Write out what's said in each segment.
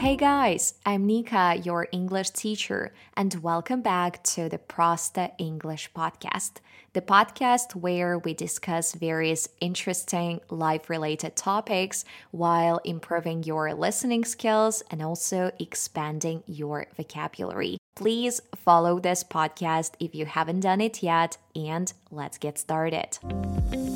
Hey guys, I'm Nika, your English teacher, and welcome back to the Prosta English podcast, the podcast where we discuss various interesting life-related topics while improving your listening skills and also expanding your vocabulary. Please follow this podcast if you haven't done it yet, and let's get started.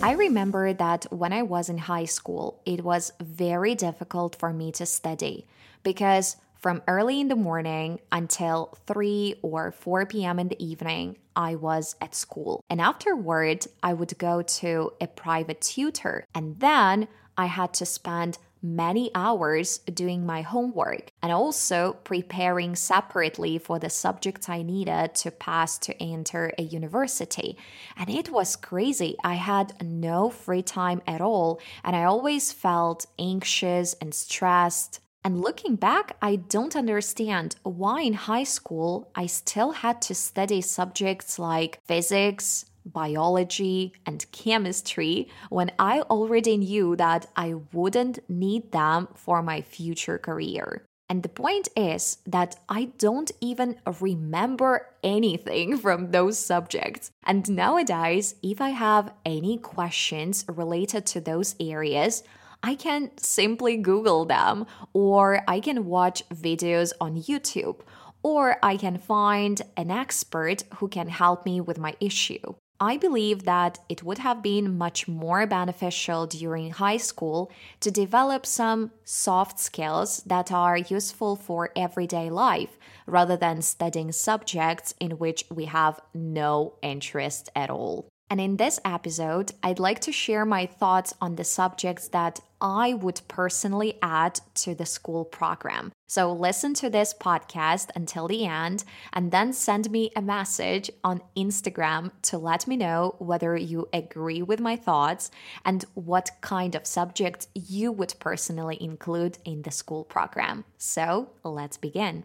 I remember that when I was in high school, it was very difficult for me to study because from early in the morning until 3 or 4 p.m. in the evening, I was at school. And afterward, I would go to a private tutor, and then I had to spend many hours doing my homework and also preparing separately for the subject I needed to pass to enter a university. And it was crazy. I had no free time at all, and I always felt anxious and stressed. And looking back, I don't understand why in high school I still had to study subjects like physics, biology, and chemistry when I already knew that I wouldn't need them for my future career. And the point is that I don't even remember anything from those subjects. And nowadays, if I have any questions related to those areas, I can simply Google them, or I can watch videos on YouTube, or I can find an expert who can help me with my issue. I believe that it would have been much more beneficial during high school to develop some soft skills that are useful for everyday life, rather than studying subjects in which we have no interest at all. And in this episode, I'd like to share my thoughts on the subjects that I would personally add to the school program. So listen to this podcast until the end, and then send me a message on Instagram to let me know whether you agree with my thoughts and what kind of subjects you would personally include in the school program. So let's begin.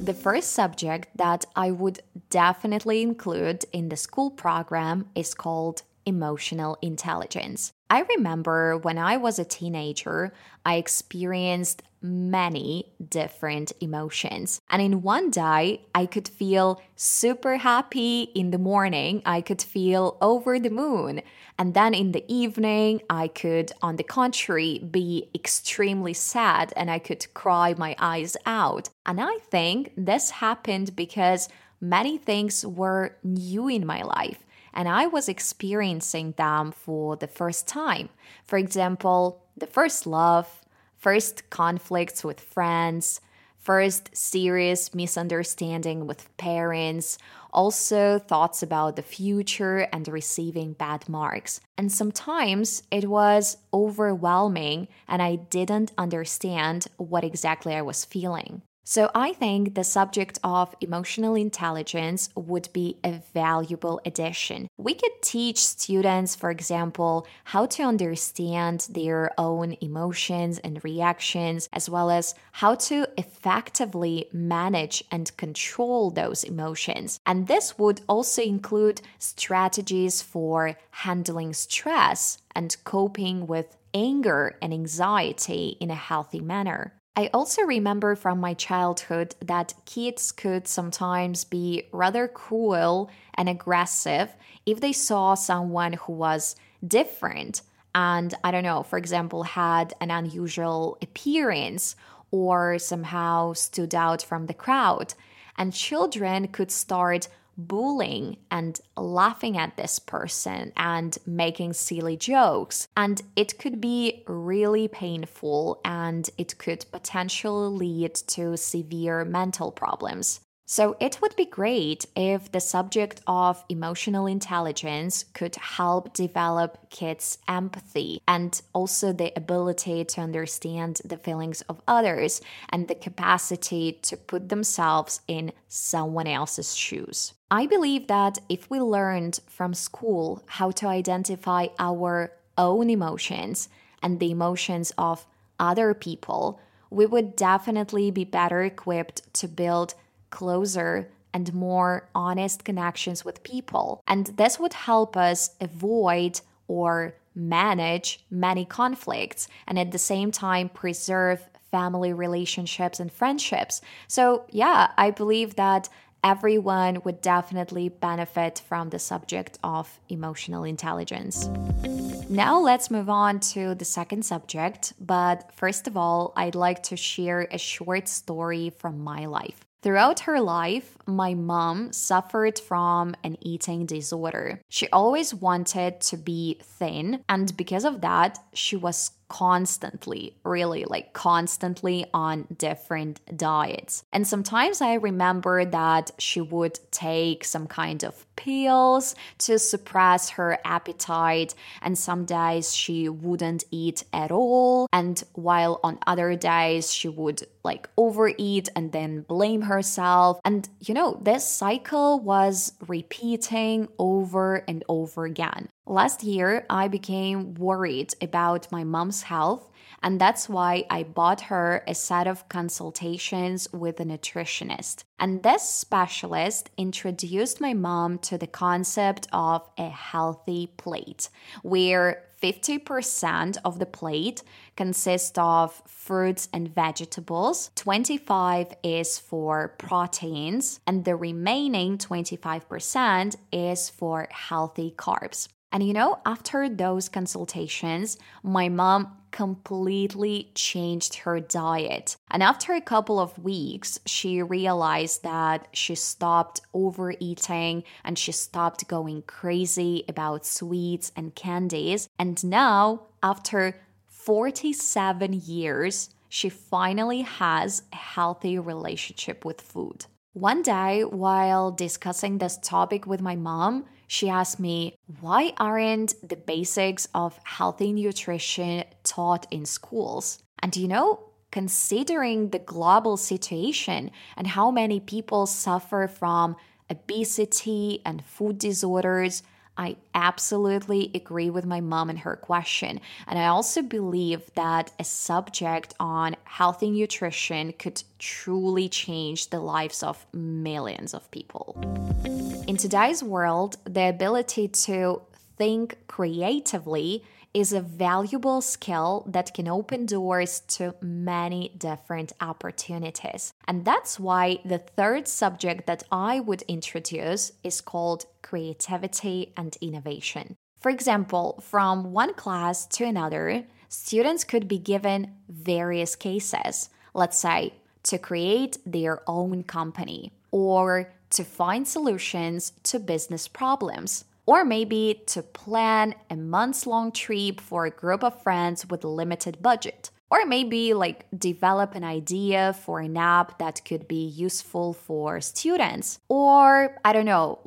The first subject that I would definitely include in the school program is called emotional intelligence. I remember when I was a teenager, I experienced many different emotions. And in one day, I could feel super happy in the morning. I could feel over the moon. And then in the evening, I could, on the contrary, be extremely sad, and I could cry my eyes out. And I think this happened because many things were new in my life, and I was experiencing them for the first time. For example, the first love, first conflicts with friends, first serious misunderstanding with parents, also thoughts about the future and receiving bad marks. And sometimes it was overwhelming, and I didn't understand what exactly I was feeling. So I think the subject of emotional intelligence would be a valuable addition. We could teach students, for example, how to understand their own emotions and reactions, as well as how to effectively manage and control those emotions. And this would also include strategies for handling stress and coping with anger and anxiety in a healthy manner. I also remember from my childhood that kids could sometimes be rather cruel and aggressive if they saw someone who was different and, I don't know, for example, had an unusual appearance or somehow stood out from the crowd. And children could start bullying and laughing at this person and making silly jokes. And it could be really painful, and it could potentially lead to severe mental problems. So it would be great if the subject of emotional intelligence could help develop kids' empathy and also the ability to understand the feelings of others and the capacity to put themselves in someone else's shoes. I believe that if we learned from school how to identify our own emotions and the emotions of other people, we would definitely be better equipped to build closer and more honest connections with people. And this would help us avoid or manage many conflicts, and at the same time preserve family relationships and friendships. So yeah, I believe that everyone would definitely benefit from the subject of emotional intelligence. Now let's move on to the second subject, but first of all, I'd like to share a short story from my life. Throughout her life, my mom suffered from an eating disorder. She always wanted to be thin, and because of that, she was constantly on different diets. And sometimes I remember that she would take some kind of pills to suppress her appetite, and some days she wouldn't eat at all, and while on other days she would overeat and then blame herself. And this cycle was repeating over and over again. Last year, I became worried about my mom's health, and that's why I bought her a set of consultations with a nutritionist. And this specialist introduced my mom to the concept of a healthy plate, where 50% of the plate consists of fruits and vegetables, 25% is for proteins, and the remaining 25% is for healthy carbs. And after those consultations, my mom completely changed her diet. And after a couple of weeks, she realized that she stopped overeating and she stopped going crazy about sweets and candies. And now, after 47 years, she finally has a healthy relationship with food. One day, while discussing this topic with my mom, she asked me, why aren't the basics of healthy nutrition taught in schools? And considering the global situation and how many people suffer from obesity and food disorders, I absolutely agree with my mom and her question. And I also believe that a subject on healthy nutrition could truly change the lives of millions of people. In today's world, the ability to think creatively is a valuable skill that can open doors to many different opportunities. And that's why the third subject that I would introduce is called creativity and innovation. For example, from one class to another, students could be given various cases, let's say, to create their own company, or to find solutions to business problems, or maybe to plan a months-long trip for a group of friends with a limited budget. Or maybe develop an idea for an app that could be useful for students. Or, I don't know,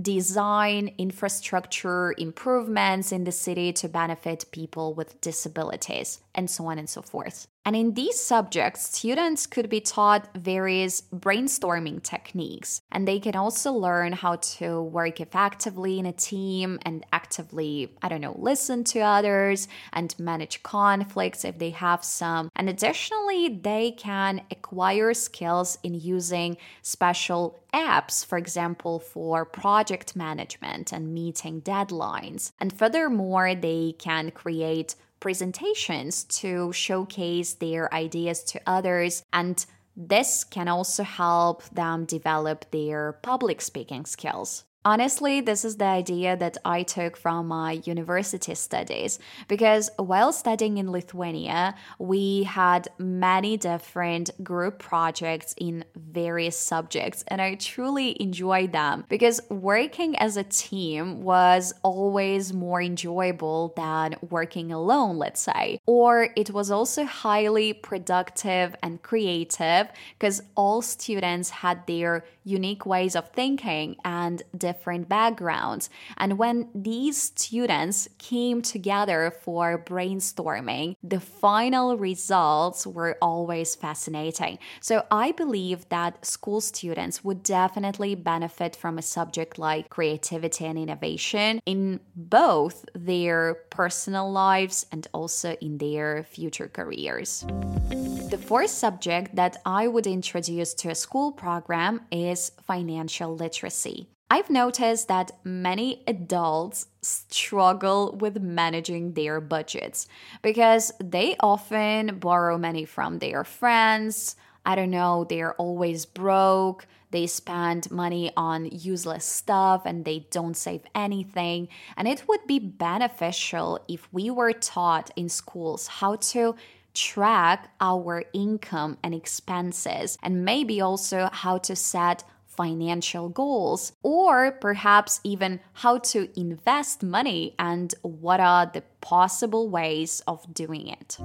design infrastructure improvements in the city to benefit people with disabilities, and so on and so forth. And in these subjects, students could be taught various brainstorming techniques, and they can also learn how to work effectively in a team and actively, listen to others and manage conflicts if they have some. And additionally, they can acquire skills in using special apps, for example, for project management and meeting deadlines. And furthermore, they can create presentations to showcase their ideas to others, and this can also help them develop their public speaking skills. Honestly, this is the idea that I took from my university studies, because while studying in Lithuania, we had many different group projects in various subjects, and I truly enjoyed them because working as a team was always more enjoyable than working alone, let's say. Or it was also highly productive and creative because all students had their unique ways of thinking and different backgrounds. And when these students came together for brainstorming, the final results were always fascinating. So I believe that school students would definitely benefit from a subject like creativity and innovation in both their personal lives and also in their future careers. The fourth subject that I would introduce to a school program is financial literacy. I've noticed that many adults struggle with managing their budgets because they often borrow money from their friends. I don't know, they're always broke, they spend money on useless stuff and they don't save anything. And it would be beneficial if we were taught in schools how to track our income and expenses and maybe also how to set financial goals, or perhaps even how to invest money and what are the possible ways of doing it.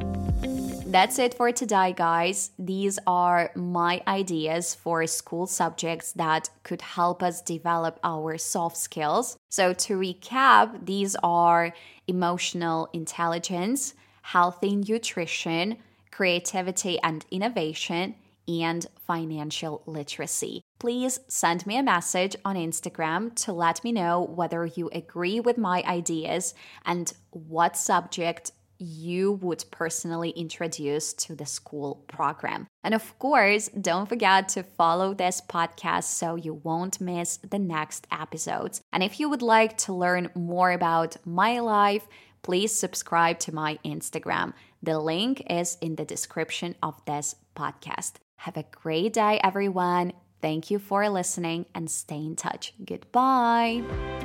That's it for today, guys. These are my ideas for school subjects that could help us develop our soft skills. So to recap, these are emotional intelligence, healthy nutrition, creativity and innovation, and financial literacy. Please send me a message on Instagram to let me know whether you agree with my ideas and what subject you would personally introduce to the school program. And of course, don't forget to follow this podcast so you won't miss the next episodes. And if you would like to learn more about my life, please subscribe to my Instagram. The link is in the description of this podcast. Have a great day, everyone. Thank you for listening and stay in touch. Goodbye.